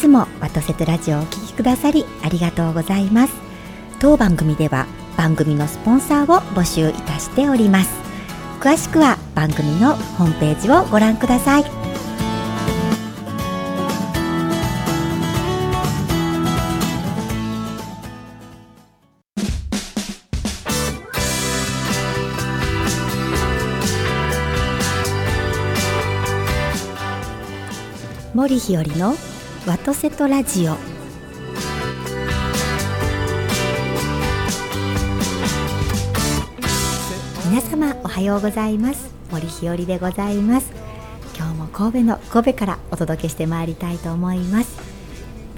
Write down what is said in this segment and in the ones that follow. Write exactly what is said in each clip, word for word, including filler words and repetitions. つもワトセトラジオをお聞きくださりありがとうございます。当番組では番組のスポンサーを募集いたしております。詳しくは番組のホームページをご覧ください。森日和のワトセトラジオ。皆様おはようございます。森日和でございます。今日も神戸の神戸からお届けしてまいりたいと思います。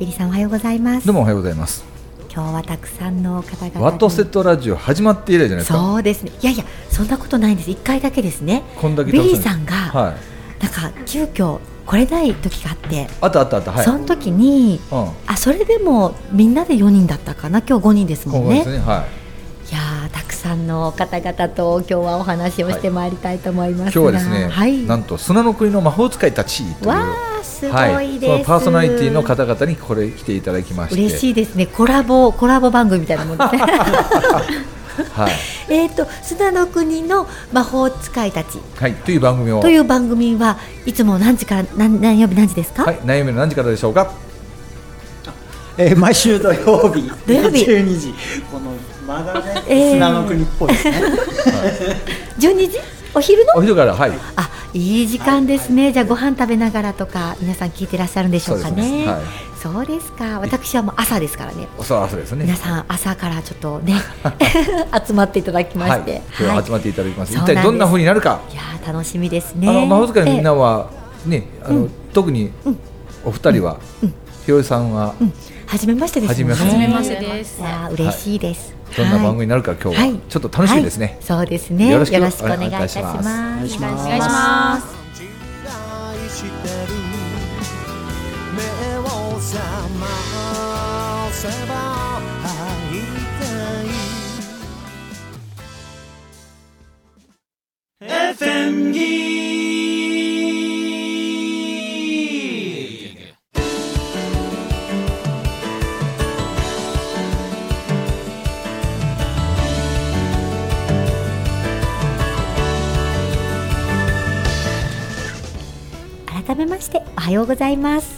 ビリーさんおはようございます。どうもおはようございます。今日はたくさんの方々ワトセトラジオ始まって以来じゃないですか。そうですね。いやいやそんなことないんです。いっかいだけですね。こんだけビリーさんが、はい、なんか急遽来れない時があってあったあったあった、はい、その時に、うん、あそれでもみんなでよにんだったかな。今日ごにんですもんね。そうですね、はい、いやーたくさんの方々と今日はお話をしてまいりたいと思いますが、はい、今日はですね、はい、なんと砂の国の魔法使いたちというわーすごいです、はい、パーソナリティの方々にこれ来ていただきまして嬉しいですね。コラボコラボ番組みたいなもんですねはい、えーと砂の国の魔法使いたち、はい、という番組をという番組はいつも何時から何何曜日何時ですか。はい、何曜日の何時からでしょうか。えー、毎週土曜日土曜日じゅうにじこのまだね、えー、砂の国っぽいですね、はい、じゅうにじお昼のお昼からはい。あいい時間ですね、はいはい、じゃあご飯食べながらとか皆さん聞いてらっしゃるんでしょうかね。そうです、はいそうですか。私はもう朝ですからね。朝朝ですね。皆さん朝からちょっとね集まっていただきまして、はいはい、集まっていただきます。一体どんな風になるか。いや楽しみですね。あの魔法使いのみんなはね、あの、うん、特にお二人は、うんうん、ひろゆさんは、うん、初めましてですね。初めましてです。あ嬉しいです、はい。どんな番組になるか今日は、はい、ちょっと楽しみですね、はい。そうですね。よろしくお願いいたします。よろしくお願いします。覚ませば会いたい エフエム ギーク。改めましておはようございます。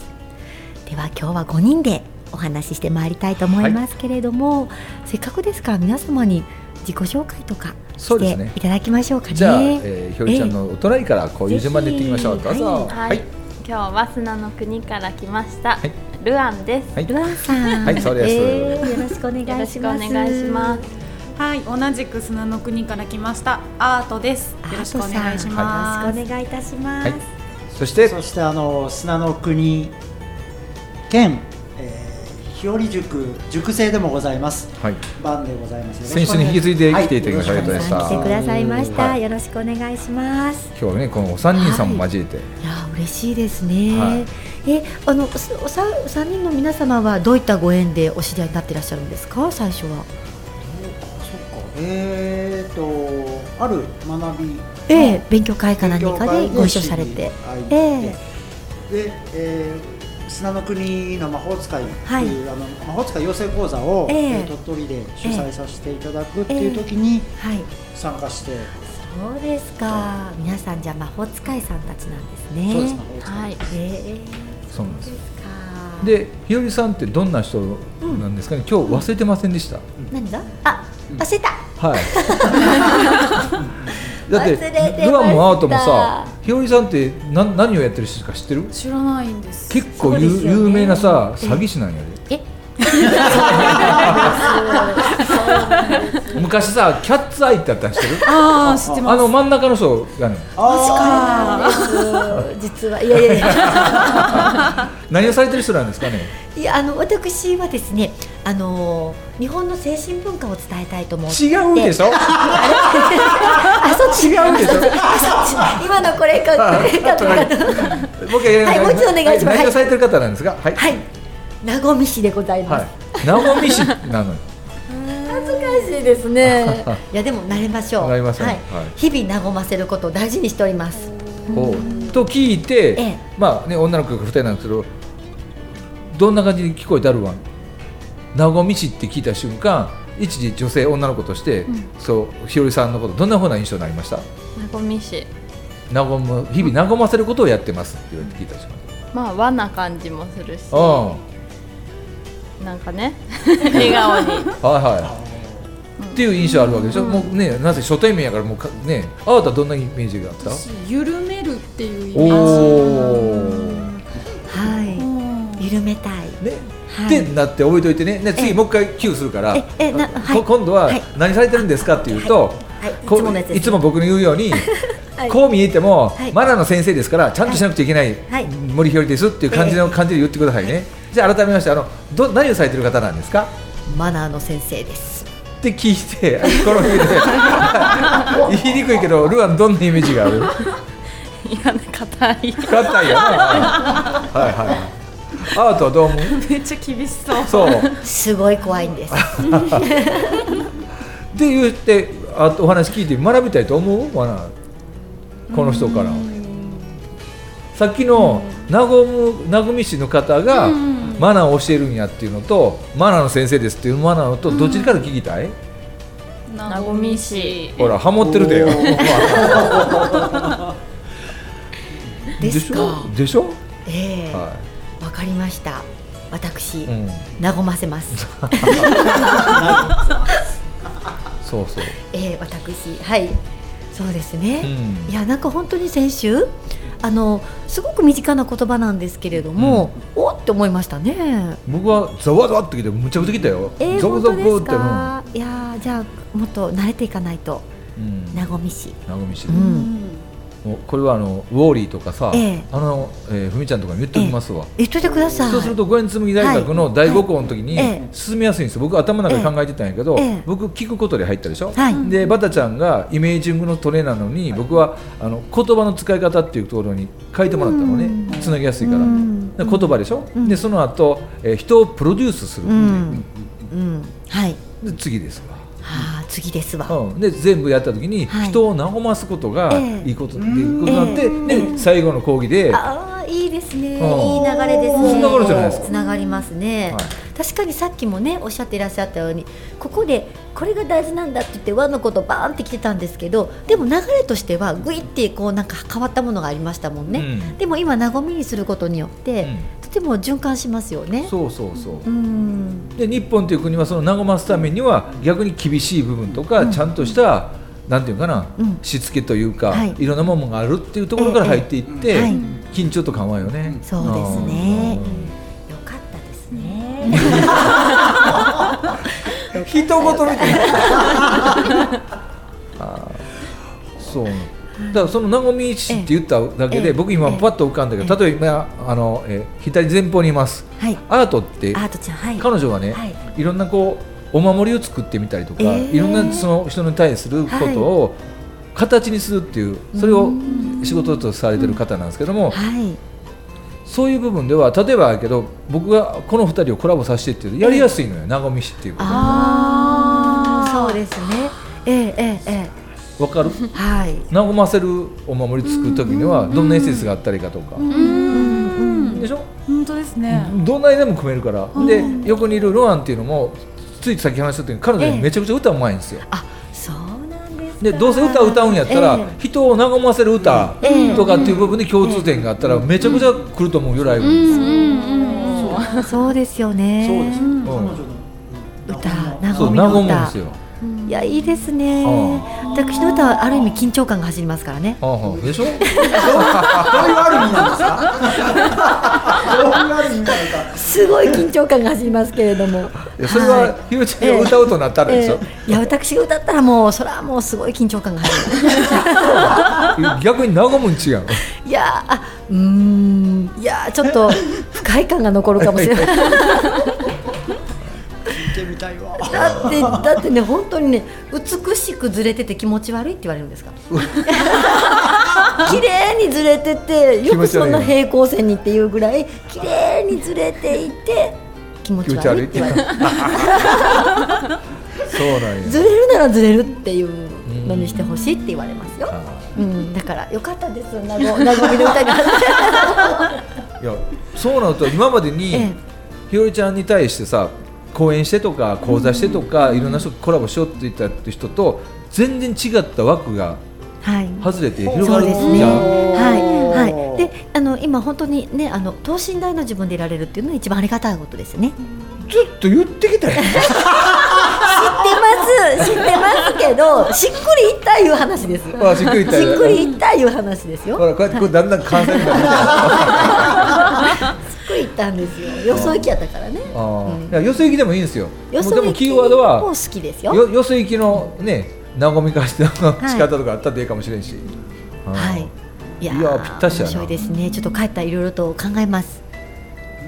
では今日はごにんでお話ししてまいりたいと思いますけれども、はい、せっかくですから皆様に自己紹介とかしていただきましょうか ね, うねじゃあ、えー、ひょりちゃんのお隣からこういう順番でやってみましょう。どうぞ、はいはいはい、今日は砂の国から来ました、はい、ルアンです、はい、ルアンさん、はいそうです。えー、よろしくお願いします。よろしくお願いします。はい同じく砂の国から来ましたアートです。よろしくお願いします。よろしくお願いいたします、はい、そしてそしてあの砂の国兼、えー、日和塾塾生でもございます、はい、番でございます。先週に引き継いで来ていただきました、はい、来てくださいました、はい、よろしくお願いします。今日はねこのお三人さんも交えて、はい、いや嬉しいですね、はい、えあの お, お, さお三人の皆様はどういったご縁でお知り合いになっていらっしゃるんですか。最初はえー、そっかえーとある学び、えー、勉強会か何かでご一緒されて、えー、で、えー砂の国の魔法使いっていう、はい、あの魔法使い養成講座を、えー、鳥取で主催させていただくっていう時に参加して、えーはい、そうですか。皆さんじゃあ魔法使いさんたちなんですね。そうです魔法使い、はいえー、そうなんです。で、ひよりさんってどんな人なんですかね、うん、今日忘れてませんでした、うん、何だあ、忘れた、はいだってルアンもアートもさひよりさんって 何, 何をやってる人か知ってる？知らないんです。結構、ね、有名なさ詐欺師なんやで。え昔さキャッツアイってあったの知ってる？ああ知ってます。あの真ん中の人がねあ確かに実はいやいやいや何をされてる人なんですかね。いやあの私はですねあのー、日本の精神文化を伝えたいと思って。違うでしょあそっち違うでしょ今のこれかとはいもう一度お願いします。何をされてる方なんですか？はい、はい、名古屋市でございます、はい、名古屋市なの恥ずかしいですねいやでも慣れましょう、はいはい、日々和ませることを大事にしておりますと聞いて、ええまあね、女の子がふたりなんですけどどんな感じに聞こえたるわなごみちって聞いた瞬間一時女性女の子として、うん、そうひよりさんのことどんなふうな印象になりました？なごみしなごむ日々和ませることをやってますって言って聞いた瞬間、うん、まあ和な感じもするし、うん、なんかね笑顔にはいはいっていう印象あるわけでしょ、うん、もうね、なぜ初対面やからもうね、あなたどんなイメージがあった？私緩めるっていうイメージ。はい、緩めたい。ね、はい、ってなって覚えておいてね。ね次もう一回 Q するから、ええなはい、今度は何されてるんですかっていうと、いつも僕に言うように、はい、こう見えても、はい、マナの先生ですからちゃんとしなくちゃいけない、はい、森ひよりですっていう感じの感じで言ってくださいね。じゃあ改めましてあのど何をされてる方なんですか？マナの先生です。って聞いて、この日で言いにくいけど、ルアンどんなイメージがある？いや、硬い硬いよねはいはいアートはどう思う？めっちゃ厳しそうそうすごい怖いんですって言って、あお話聞いて学びたいと思うわなこの人からさっきのなごむ、なごみ氏の方がマナーを教えるんやっていうのとマナーの先生ですっていうマナーのとどっちから聞きたい？なごみ氏ほらハモってるでよですかでしょ？ええー、はい、わかりました。私、うん、和ませますそうそう、えー、私はいそうですね、うん、いやなんか本当に先週あのすごく身近な言葉なんですけれども、うん、おーって思いましたね。僕はざわざわってきてむちゃくちゃきたよ。えー、本当ですか？いやじゃあもっと慣れていかないと、うん、なごみ氏なごみ氏、うん、これはあのウォーリーとかさ、えー、あの、えー、ふみちゃんとかに言っておきますわ、えー、言っといてください。そうすると五円紬大学の第五校の時に進みやすいんですよ。僕頭の中で考えてたんやけど、えーえー、僕聞くことで入ったでしょ、はい、でバタちゃんがイメージングのトレーナーなのに、はい、僕はあの言葉の使い方っていうところに書いてもらったのね。つなぎやすいから、言葉でしょ、うん、でその後、えー、人をプロデュースするっていう、うんうんはい、で次ですわはあ、次ですわ、うん、で全部やった時に人を和ますことがいいことっていうことになって、えーえー、で最後の講義でああいいですね、うん、いい流れですね。つながるじゃないですか。つながりますね、はい、確かにさっきもねおっしゃっていらっしゃったようにここでこれが大事なんだって言って和のことバーンってきてたんですけど、でも流れとしてはグイってこうなんか変わったものがありましたもんね、うん、でも今和みにすることによって、うんでも循環しますよね。そうそうそう、うん、で日本という国はその和ますためには逆に厳しい部分とか、うん、ちゃんとしたなんていうかな、うん、しつけというか、はい、いろんなものがあるっていうところから入っていって、えーえーはい、緊張と緩和よね。そうですね、うん、よかったですね一言みたいなそうだからそのなごみ氏って言っただけで僕今パッと浮かんだけど、例えばあのえ左前方にいます、はい、アートってアートちゃん、はい、彼女がね、はい、いろんなこうお守りを作ってみたりとか、えー、いろんなその人に対することを形にするっていう、はい、それを仕事とされてる方なんですけども、うんはい、そういう部分では例えばだけど僕がこのふたりをコラボさせてっていうやりやすいのよなごみ氏っていうこと。ああそうですね、えー、えー、えーわかるはい、和ませるお守り作るときにはどんなエッセンスがあったりかとか、うんうん、でしょ。本当ですね。どんな絵でも組めるから、うん、で横にいるロアンっていうのもついさっき話したときに彼女めちゃくちゃ歌うまいんですよ、ええ、あそうなんですか。でどうせ歌歌うんやったら、ええ、人を和ませる歌とかっていう部分で共通点があったらめちゃくちゃ来ると思うよライブ、うんうんうん、そうですよね。そうです、うん、彼女の歌和みの歌そう和むんですよ。いやいいですね。私の歌はある意味緊張感が走りますからね。ああでしょ。どういうある意味なのか。すごい緊張感が走りますけれども。いやそれはひよちゃんが歌うとなったらでしょ。えー、いや私が歌ったらもうそれはもうすごい緊張感が走る。逆に和むん違う。いやあうーんいやちょっと不快感が残るかもしれない。みたいわ。だってだってね本当にね美しくずれてて気持ち悪いって言われるんですか。綺麗にずれててよくそんな平行線にっていうぐらい綺麗にずれていて気持ち悪いって言われる。そうなんや。ずれるならずれるっていうのにしてほしいって言われますよ。うんだからよかったですなごみの歌が。いやそうなると今までに。ええひよりちゃんに対してさ、講演してとか講座してとか、うん、いろんな人とコラボしようって言ったって人と全然違った枠が外れて広がるじゃん、はい、はい、であの今本当にね、あの等身大の自分でいられるっていうのが一番ありがたいことですね。ずっと言ってきたよ知ってます、知ってますけどしっくりいったいう話です。あ、しっくりいったしっくりいったいう話ですよ。ほらこうやってこうだんだん完成になるしっくりいったんですよ。よそ行きやったからね。あ、うん、いやよそ行きでもいいんですよ。よそ行きもでもキーワードは好きですよ。よ、よそ行きのね、なごみ化しての仕方とかあったっていいかもしれんし、はい、はい、いや、いやぴったしやな。面白いですね。ちょっと帰ったらいろいろと考えます。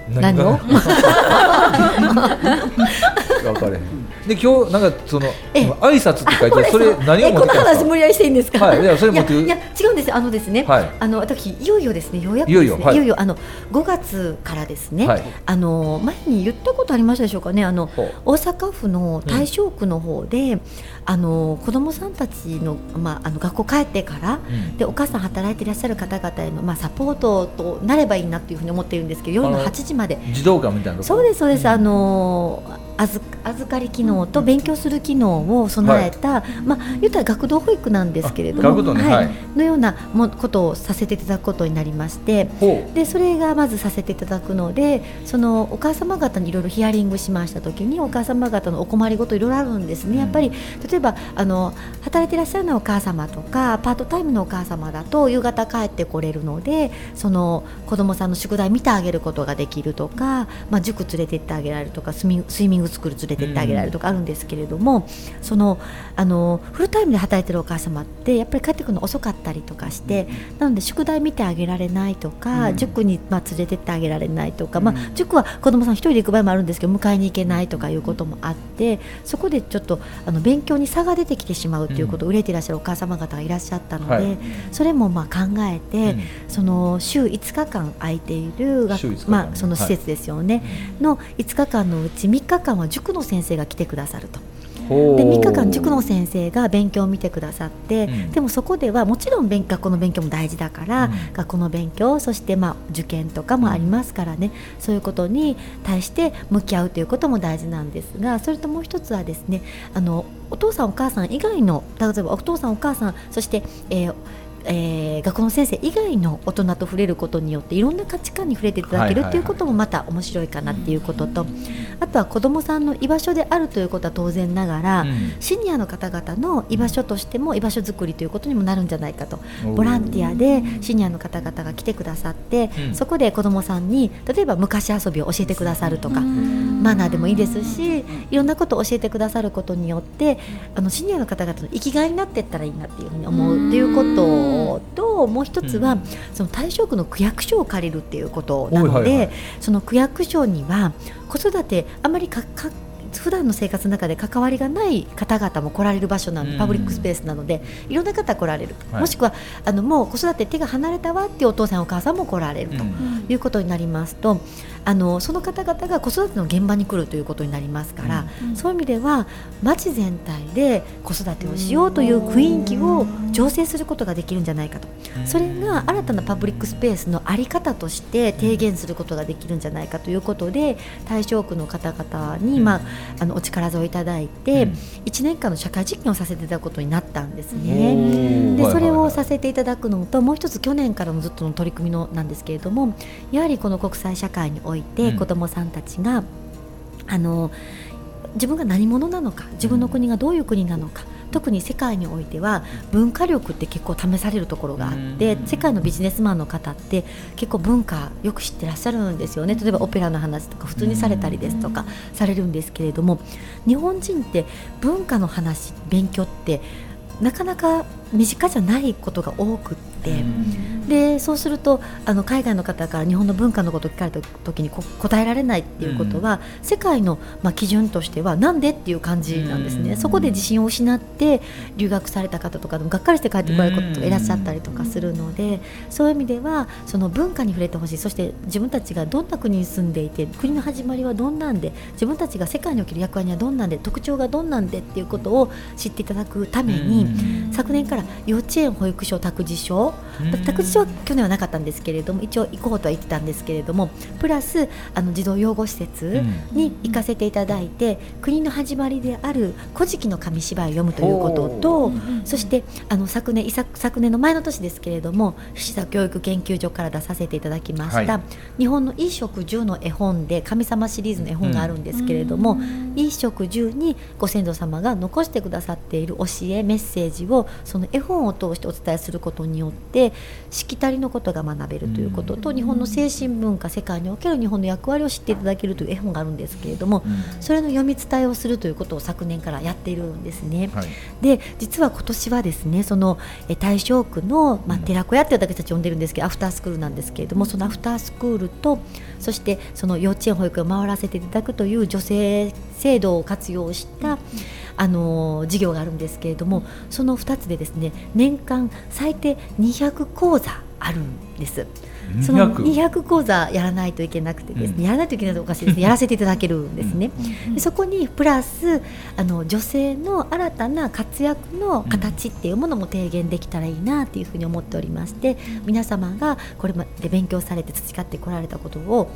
何を分かれへんで、今日なんかその挨拶って書いてある。それ何を持ってきたんですか？この話無理やりしていいんですか？はい、いやそれ持っていやいや違うんですよ。あのですね、はい、あの私いよいよですね、ようやくですね、いよいよ、はい、いよいよあのごがつからですね、はい、あの前に言ったことありましたでしょうかね。あの大阪府の大正区の方で、うん、あの子どもさんたちの、まあ、あの学校帰ってから、うん、でお母さん働いていらっしゃる方々への、まあ、サポートとなればいいなというふうに思っているんですけど、夜のはちじまで児童館みたいなとこ。そうですそうです、うん、あの預、預かり機能と勉強する機能を備えた、はい、まあ、言ったら学童保育なんですけれども、学童ね、はい、のようなもことをさせていただくことになりまして、でそれがまずさせていただくので、そのお母様方にいろいろヒアリングしましたときに、お母様方のお困りごといろいろあるんですね、うん、やっぱり例えばあの働いていらっしゃるお母様とかパートタイムのお母様だと夕方帰ってこれるので、その子どもさんの宿題見てあげることができるとか、まあ、塾連れて行ってあげられるとか、スミスイミングスクール連れて行ってあげられるとかあるんですけれども、うん、そのあのフルタイムで働いてるお母様ってやっぱり帰ってくるの遅かったりとかして、うん、なので宿題見てあげられないとか、うん、塾にまあ連れて行ってあげられないとか、うん、まあ、塾は子どもさん一人で行く場合もあるんですけど迎えに行けないとかいうこともあって、そこでちょっとあの勉強に差が出てきてしまうということを憂えていらっしゃるお母様方がいらっしゃったので、はい、それもまあ考えて、うん、その週いつかかん空いている、まあ、その施設ですよね、はい、のいつかかんのうちみっかかんは塾の先生が来てくださると。でみっかかん塾の先生が勉強を見てくださって、うん、でもそこではもちろん勉学校の勉強も大事だから、うん、学校の勉強、そしてまあ受験とかもありますからね、うん、そういうことに対して向き合うということも大事なんですが、それともう一つはですね、あのお父さんお母さん以外の、例えばお父さんお母さん、そして、えーえー、学校の先生以外の大人と触れることによっていろんな価値観に触れていただける、はい、ということもまた面白いかなということと、あとは子どもさんの居場所であるということは当然ながら、うん、シニアの方々の居場所としても居場所づくりということにもなるんじゃないかと。ボランティアでシニアの方々が来てくださって、うん、そこで子どもさんに例えば昔遊びを教えてくださるとか、マナーでもいいですし、いろんなことを教えてくださることによって、あのシニアの方々の生きがいになっていったらいいなというふうに思うということをと、もう一つは、うん、その大正区の区役所を借りるっていうことなので、はいはい、その区役所には子育てあまりかか普段の生活の中で関わりがない方々も来られる場所なので、パブリックスペースなのでいろんな方来られる、はい、もしくはあのもう子育て手が離れたわっていうお父さんお母さんも来られるということになりますと、あのその方々が子育ての現場に来るということになりますから、うん、そういう意味では町全体で子育てをしようという雰囲気を醸成することができるんじゃないかと、それが新たなパブリックスペースの在り方として提言することができるんじゃないかということで、大正区の方々に、まあ、あのお力添えいただいていちねんかんの社会実験をさせていただくことになったんですね。でそれをさせていただくのと、もう一つ去年からのずっとの取り組みのなんですけれども、やはりこの国際社会において子どもさんたちが、あの自分が何者なのか、自分の国がどういう国なのか、特に世界においては文化力って結構試されるところがあって、世界のビジネスマンの方って結構文化よく知ってらっしゃるんですよね。例えばオペラの話とか普通にされたりですとかされるんですけれども、日本人って文化の話勉強ってなかなか身近じゃないことが多くって、でそうするとあの海外の方から日本の文化のことを聞かれた時に答えられないっていうことは、うん、世界の、まあ、基準としてはなんでっていう感じなんですね、うん、そこで自信を失って留学された方とかでもがっかりして帰ってこられる方がいらっしゃったりとかするので、うん、そういう意味ではその文化に触れてほしい、そして自分たちがどんな国に住んでいて、国の始まりはどんなんで、自分たちが世界における役割はどんなんで、特徴がどんなんでっていうことを知っていただくために、うん、昨年から幼稚園保育所託児所、うん、託児所私は去年はなかったんですけれども、一応行こうとは言ってたんですけれども、プラスあの児童養護施設に行かせていただいて、うん、国の始まりである古事記の紙芝居を読むということと、そしてあの昨年昨、昨年の前の年ですけれども、シサ教育研究所から出させていただきました、はい、日本の衣食住の絵本で神様シリーズの絵本があるんですけれども、うん、衣食住にご先祖様が残してくださっている教えメッセージをその絵本を通してお伝えすることによってしきたりのことが学べるということと、うん、日本の精神文化世界における日本の役割を知っていただけるという絵本があるんですけれども、うん、それの読み伝えをするということを昨年からやっているんですね、はい、で実は今年はですね、その大正区の、まあ、寺子屋って私たち呼んでるんですけど、アフタースクールなんですけれども、そのアフタースクールと、そしてその幼稚園保育を回らせていただくという助成制度を活用した、うん、あの授業があるんですけれども、そのふたつでですね、年間最低にひゃくこうざあるんです。そのにひゃくこうざやらないといけなくてですね、うん、やらないといけないとおかしいですね、やらせていただけるんですねでそこにプラスあの女性の新たな活躍の形っていうものも提言できたらいいなっていうふうに思っておりまして、皆様がこれまで勉強されて培ってこられたことを、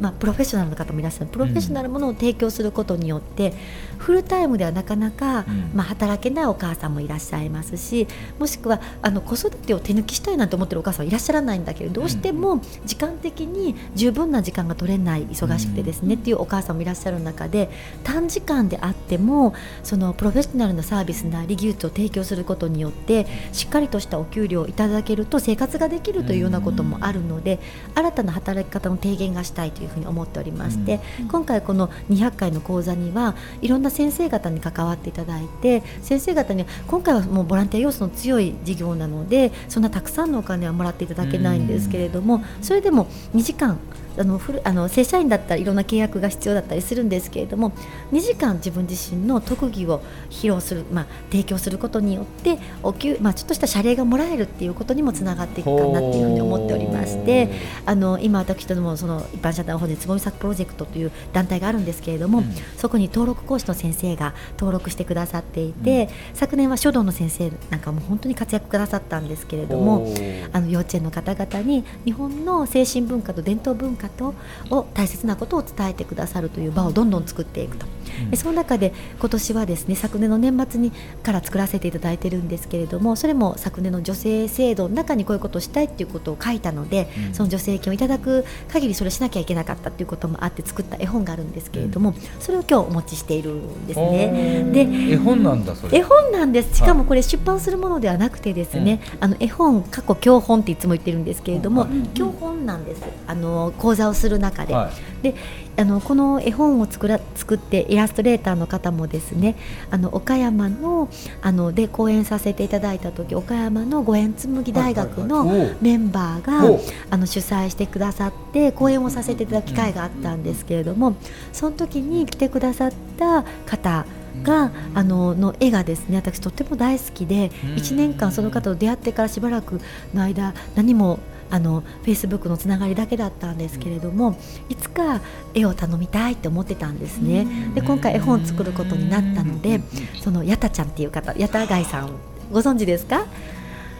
まあ、プロフェッショナルの方もいらっしゃる、プロフェッショナルものを提供することによって、うん、フルタイムではなかなか、うんまあ、働けないお母さんもいらっしゃいますし、もしくはあの子育てを手抜きしたいなんて思ってるお母さんはいらっしゃらないんだけど、どうしても時間的に十分な時間が取れない、忙しくてですね、うん、っていうお母さんもいらっしゃる中で、短時間であってもそのプロフェッショナルなサービスなり技術を提供することによってしっかりとしたお給料をいただけると生活ができるというようなこともあるので、うん、新たな働き方の提言がしたいといういうふうに思っておりまして、うん、今回このにひゃっかいの講座にはいろんな先生方に関わっていただいて、先生方には今回はもうボランティア要素の強い事業なのでそんなたくさんのお金はもらっていただけないんですけれども、うん、それでもにじかんあのフルあの正社員だったらいろんな契約が必要だったりするんですけれども、にじかん自分自身の特技を披露する、まあ、提供することによってお給、まあ、ちょっとした謝礼がもらえるっていうことにもつながっていくかなっていうふうに思っておりまして、あの今私どもその一般社団の方でつぼみ作プロジェクトという団体があるんですけれども、うん、そこに登録講師の先生が登録してくださっていて、うん、昨年は書道の先生なんかも本当に活躍くださったんですけれども、あの幼稚園の方々に日本の精神文化と伝統文化とを大切なことを伝えてくださるという場をどんどん作っていくと、うん、でその中で今年はですね、昨年の年末にから作らせていただいてるんですけれども、それも昨年の女性制度の中にこういうことをしたいということを書いたので、うん、その助成金をいただく限りそれしなきゃいけないなかったということもあって作った絵本があるんですけれども、うん、それを今日お持ちしているんですね。で絵本なんだ、それ絵本なんです。しかもこれ出版するものではなくてですね、うん、あの絵本過去教本っていつも言ってるんですけれども、うん、教本なんです。あの講座をする中で、はい、であのこの絵本を 作, ら作ってイラストレーターの方もですね、あの岡山 の, あので講演させていただいた時、岡山のご縁紡ぎ大学のメンバーが、はいはいはい、あの主催してくださって講演をさせていただく機会があったんですけれども、その時に来てくださった方があのの絵がですね、私とっても大好きで、いちねんかんその方と出会ってからしばらくの間何もあのフェイスブックのつながりだけだったんですけれども、いつか絵を頼みたいと思ってたんですね。で今回絵本を作ることになったので、そのやたちゃんっていう方、やたがいさんご存知ですか。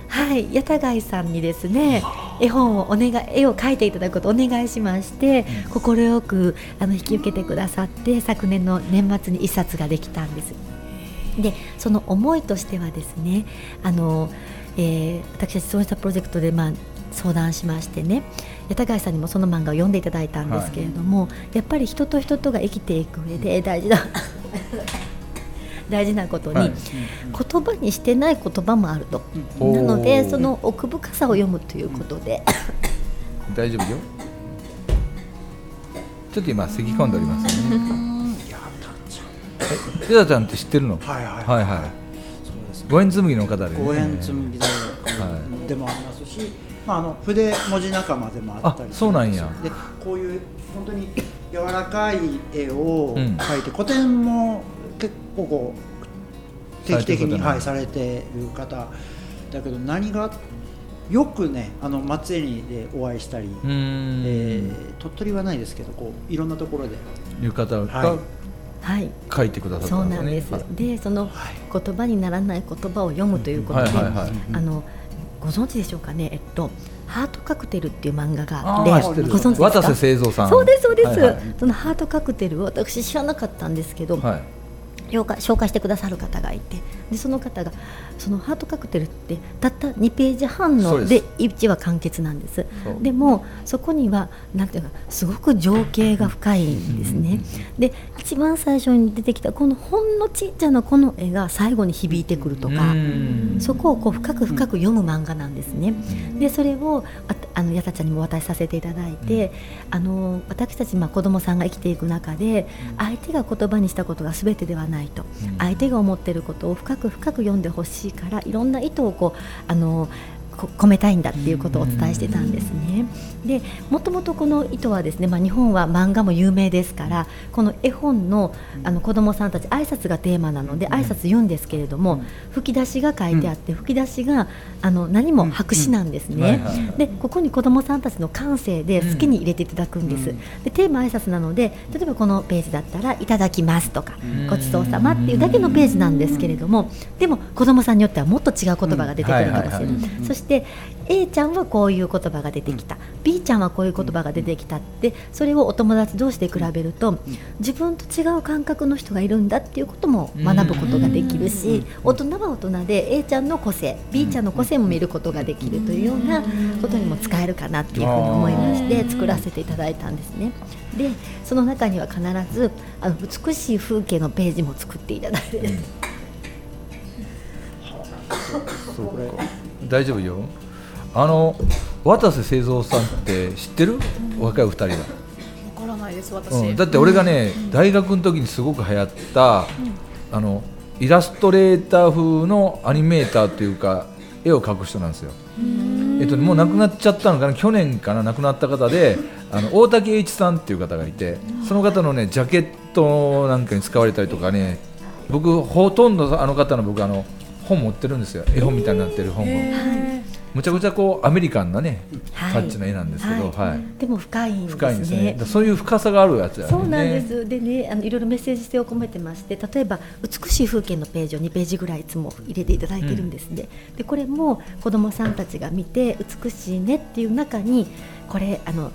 はい、矢田貝さんにですね、絵本をお願い、絵を描いていただくことをお願いしまして、快くあの引き受けてくださって、昨年の年末に一冊ができたんです。でその思いとしてはですね、あの、えー、私たちそうしたプロジェクトで、まあ、相談しましてね、矢田貝さんにもその漫画を読んでいただいたんですけれども、はい、やっぱり人と人とが生きていく上で大事だ大事なことに、はい、言葉にしてない言葉もあると、うん、なのでその奥深さを読むということで大丈夫よ、ちょっと今咳き込んでおりますね。やだちゃん、やだちゃんって知ってるの。はいはいはい、はいはい、そうですね、ご縁紡ぎの方で、ね、ご縁紡ぎ で,、はい、でもありますし、まあ、あの筆文字仲間でもあったりするんですよ。あ、そうなんや。でこういう本当に柔らかい絵を描いて、うん、古典も結構こう定期的に、はい、されている方だけど、何がよくね、あの松江でお会いしたり、えー、鳥取はないですけど、こういろんなところでいう方が、はいはい、書いてくださったんですね。そうなんです。でその言葉にならない言葉を読むということで、ご存知でしょうかね、えっと、ハートカクテルっていう漫画があって、ご存知ですか？渡瀬製造さん。そうですそうです、はいはい、そのハートカクテルを私知らなかったんですけど、はい、紹介してくださる方がいて、でその方がそのハートカクテルってたったにページはんのでいちわ完結なんです。でもそこにはなんていうかすごく情景が深いんですね。で一番最初に出てきたこのほんのちっちゃなこの絵が最後に響いてくるとか、そこをこう深く深く読む漫画なんですね。でそれをあのやたちゃんにもお渡しさせていただいて、あの私たちまあ子どもさんが生きていく中で相手が言葉にしたことが全てではない、相手が思っていることを深く深く読んでほしいからいろんな意図をこうあのこ込めたいんだっていうことをお伝えしてたんですね。でもともとこの意図はですね、まあ、日本は漫画も有名ですからこの絵本 の, あの子どもさんたち挨拶がテーマなので挨拶言うんですけれども、吹き出しが書いてあって吹き出しがあの何も白紙なんですね。でここに子どもさんたちの感性で好きに入れていただくんです。でテーマ挨拶なので例えばこのページだったらいただきますとかごちそうさまっていうだけのページなんですけれども、でも子どもさんによってはもっと違う言葉が出てくるかもしれない。そしてで A ちゃんはこういう言葉が出てきた、 B ちゃんはこういう言葉が出てきたって、それをお友達同士で比べると自分と違う感覚の人がいるんだっていうことも学ぶことができるし、大人は大人で A ちゃんの個性 B ちゃんの個性も見ることができるというようなことにも使えるかなっていうふうに思いまして作らせていただいたんですね。でその中には必ずあの美しい風景のページも作っていただいて、うん、そうか大丈夫よ。あの渡瀬製造さんって知ってる？若いお二人が。わからないです私、うん。だって俺がね、うん、大学の時にすごく流行った、うん、あのイラストレーター風のアニメーターというか絵を描く人なんですよ。えっともう亡くなっちゃったのかな、去年かな亡くなった方で、あの大竹栄一さんっていう方がいて、その方のねジャケットなんかに使われたりとかね、僕ほとんどあの方の僕あの。本持ってるんですよ、絵本みたいになってる本を、むちゃくちゃこうアメリカンなね、はい、タッチの絵なんですけど、はいはい、でも深いんですね、深いんですね。だそういう深さがあるやつやね。そうなんです。でね、あのいろいろメッセージ性を込めてまして、例えば美しい風景のページをにページぐらいいつも入れていただいてるんですね、うん、でこれも子どもさんたちが見て美しいねっていう中にこれあの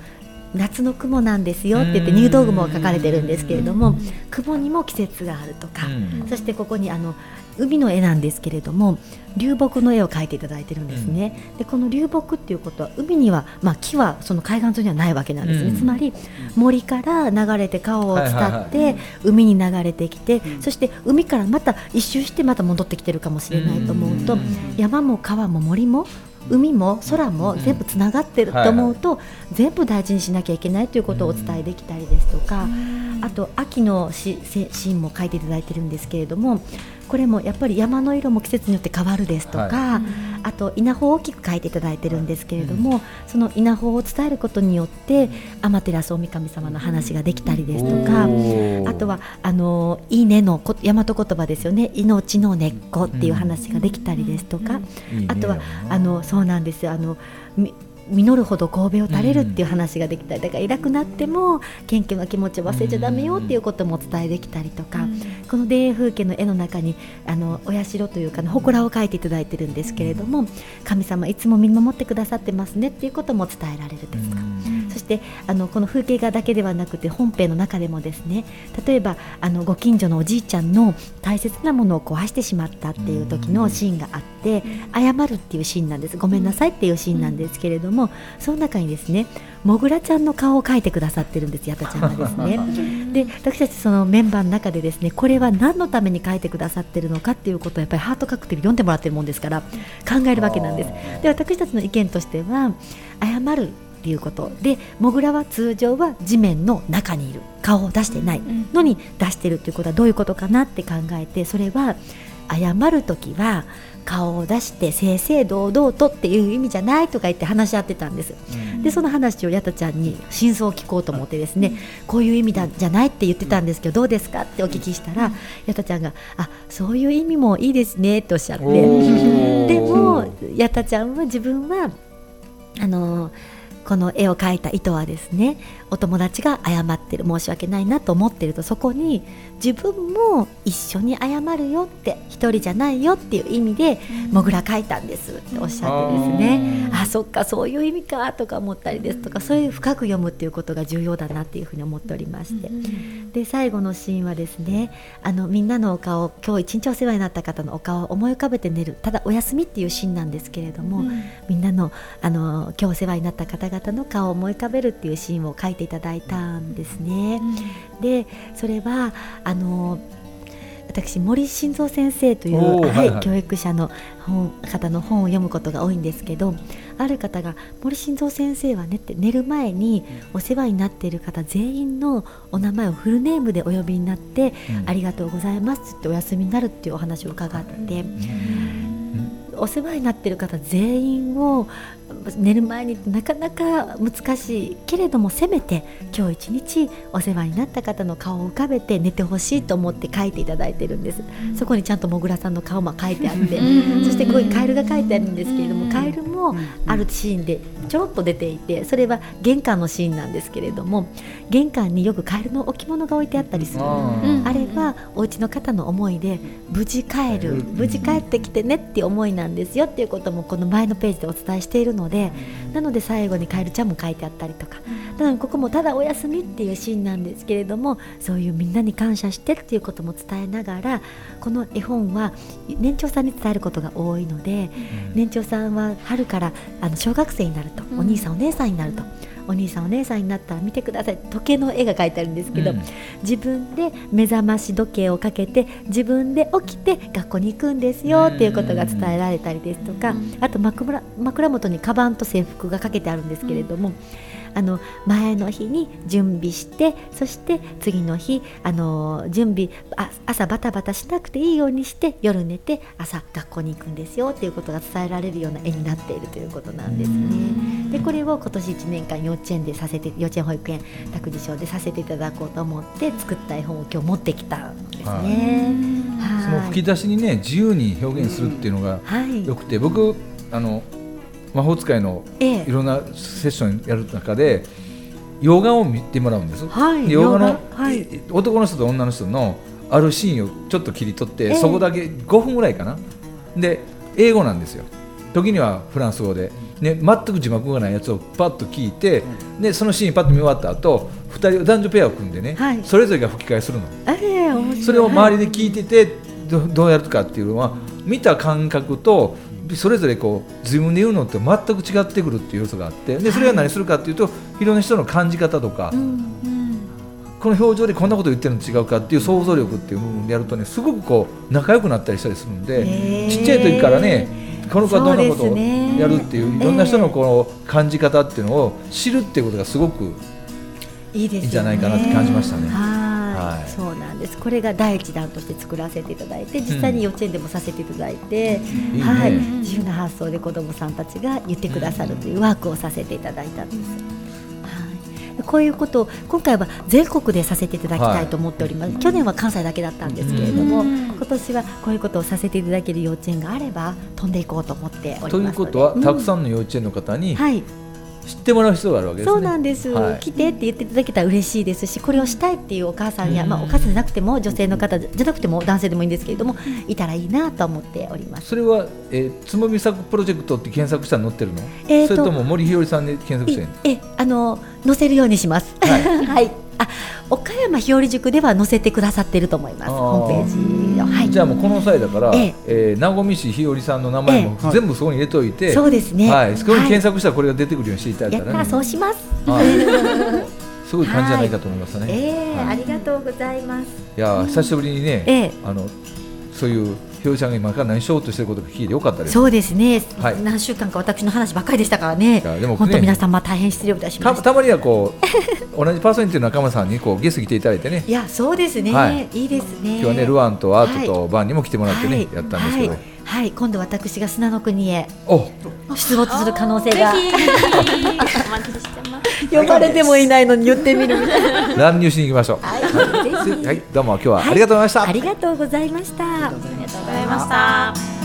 夏の雲なんですよって言って入道雲が書かれてるんですけれども、雲にも季節があるとか、そしてここにあの海の絵なんですけれども流木の絵を描いていただいてるんですね、うん、でこの流木っていうことは海には、まあ、木はその海岸沿いにはないわけなんですね、うん、つまり森から流れて川を伝って、はいはいはい、海に流れてきて、うん、そして海からまた一周してまた戻ってきてるかもしれないと思うと、うん、山も川も森も海も空も全部つながってると思うと、うんはいはい、全部大事にしなきゃいけないということをお伝えできたりですとか、うん、あと秋のシーンも描いていただいてるんですけれども、これもやっぱり山の色も季節によって変わるですとか、はい、あと稲穂を大きく描いていただいてるんですけれども、はい、その稲穂を伝えることによって天照大神様の話ができたりですとか、あとはあのいいねの大和言葉ですよね、命の根っこっていう話ができたりですとか、うん、あとはあのそうなんですよ、あの実るほど神戸を垂れるっていう話ができたり、だからいなくなっても謙虚な気持ちを忘れちゃダメよっていうこともお伝えできたりとか、この田園風景の絵の中にあのお社というかの祠を描いていただいてるんですけれども、神様いつも見守ってくださってますねっていうことも伝えられるですとか、そしてあのこの風景画だけではなくて本編の中でもですね、例えばあのご近所のおじいちゃんの大切なものを壊してしまったっていう時のシーンがあって、謝るっていうシーンなんです、ごめんなさいっていうシーンなんですけれども、その中にですねもぐらちゃんの顔を描いてくださってるんです、やたちゃんがですねで私たちそのメンバーの中でですね、これは何のために描いてくださってるのかっていうことをやっぱりハートカクテル読んでもらってるもんですから考えるわけなんです。で私たちの意見としては、謝るっていうことでモグラは通常は地面の中にいる、顔を出してないのに出してるということはどういうことかなって考えて、それは謝るときは顔を出して正々堂々とっていう意味じゃないとか言って話し合ってたんです。でその話をやたちゃんに真相を聞こうと思ってですね、こういう意味だじゃないって言ってたんですけどどうですかってお聞きしたら、やたちゃんがあそういう意味もいいですねっておっしゃって、でもやたちゃんは自分はあのこの絵を描いた意図はですね、お友達が謝ってる、申し訳ないなと思ってると、そこに自分も一緒に謝るよって、一人じゃないよっていう意味でもぐら描いたんですっておっしゃってですね、あ、そっか、そういう意味かとか思ったりですとか、そういう深く読むっていうことが重要だなっていうふうに思っておりまして、で最後のシーンはですね、あのみんなのお顔、今日一日お世話になった方のお顔を思い浮かべて寝る、ただお休みっていうシーンなんですけれども、うん、みんなの、あの今日お世話になった方々の顔を思い浮かべるっていうシーンを書いていただいたんですね、うん、でそれはあの私森晋三先生という、はいはいはい、教育者の本方の本を読むことが多いんですけど、ある方が森晋三先生はねって寝る前にお世話になっている方全員のお名前をフルネームでお呼びになって、うん、ありがとうございますってお休みになるっていうお話を伺って、うん、お世話になっている方全員を寝る前になかなか難しいけれども、せめて今日一日お世話になった方の顔を浮かべて寝てほしいと思って書いていただいてるんです。そこにちゃんともぐらさんの顔も書いてあって、そしてここにカエルが書いてあるんですけれども、カエルもあるシーンでちょろっと出ていて、それは玄関のシーンなんですけれども、玄関によくカエルの置物が置いてあったりする。あれはお家の方の思いで、無事帰る、無事帰ってきてねって思いなんですよっていうこともこの前のページでお伝えしているので、なので最後にカエルちゃんも書いてあったりとか、なのでここもただお休みっていうシーンなんですけれども、そういうみんなに感謝してっていうことも伝えながら、この絵本は年長さんに伝えることが多いので、年長さんは春からあの小学生になると、お兄さんお姉さんになると、お兄さんお姉さんになったら見てください、時計の絵が描いてあるんですけど、うん、自分で目覚まし時計をかけて自分で起きて学校に行くんですよっていうことが伝えられたりですとか、あと 枕, 枕元にカバンと制服がかけてあるんですけれども、うん、あの前の日に準備して、そして次の日あの準備あ朝バタバタしなくていいようにして、夜寝て朝学校に行くんですよっていうことが伝えられるような絵になっているということなんですね。でこれを今年いちねんかん幼稚園でさせて幼稚園保育園託児所でさせていただこうと思って作った絵本を今日持ってきたんですね、はいはい、その吹き出しにね、自由に表現するっていうのがよくて、うんはい、僕あの魔法使いのいろんなセッションやる中で洋画を見てもらうんです、はい、洋画の、はい、男の人と女の人のあるシーンをちょっと切り取って、えー、そこだけごふんぐらいかなで英語なんですよ、時にはフランス語で、ね、全く字幕がないやつをパッと聞いて、うん、でそのシーンパッと見終わった後ふたり男女ペアを組んでね、はい、それぞれが吹き替えするの、えー、面白い。それを周りで聞いてて ど, どうやるかっていうのは見た感覚とそれぞれこう自分で言うのって全く違ってくるっていう要素があって、でそれが何するかっていうと、いろんな人の感じ方とか、うんうん、この表情でこんなこと言ってるの違うかっていう想像力っていう部分でやるとね、すごくこう仲良くなったりしたりするんで、ちっちゃい時からね、この子はどんなことをやるっていういろんな人のこの感じ方っていうのを知るっていうことがすごくいいんじゃないかなって感じましたね。はい、そうなんです。これが第一弾として作らせていただいて、実際に幼稚園でもさせていただいて、うんはい、いいね、自由な発想で子どもさんたちが言ってくださるというワークをさせていただいたんです、はい、こういうことを今回は全国でさせていただきたいと思っております、はい、去年は関西だけだったんですけれども、うん、今年はこういうことをさせていただける幼稚園があれば飛んでいこうと思っております。ということは、うん、たくさんの幼稚園の方に、はい、知ってもらう必要があるわけですね。そうなんです、はい、来てって言っていただけたら嬉しいですし、これをしたいっていうお母さんや、まあ、お母さんじゃなくても女性の方じゃなくても男性でもいいんですけれども、いたらいいなと思っております。それは、えー、つむみさくプロジェクトって検索したら載ってるの、えー、それとも森ひよりさんで検索してるの、えー、あの載せるようにします、はいはい、あ、岡山ひより塾では載せてくださってると思います、ホームページを、はい、じゃあもうこの際だから、えーえー、名古屋市ひよりさんの名前も全部そこに入れておいて、えー、そうですね、はい、そこに検索したらこれが出てくるようにしていただいたら、ね、やったらそうします、はいすごい感じじゃないかと思いましたね、はいえーはい、ありがとうございます。いや久しぶりにね、えー、あのそういうひよりさんが今から何しようとしていることが聞いてよかったです。そうですね、はい、何週間か私の話ばっかりでしたからね、でもね本当皆様大変失礼いたしました。 た, たまにはこう同じパーソナリティの仲間さんにこうゲスト来ていただいてね、いやそうですね、はい、いいですね。今日はねルアンとアートとバンにも来てもらってね、はい、やったんですけど、はいはい、今度私が砂の国へ出没する可能性が呼ばれてもいないのに言ってみるみたいな乱入しに行きましょう、はいはい、どうも今日はありがとうございました、はい、ありがとうございました。ありがとうございました。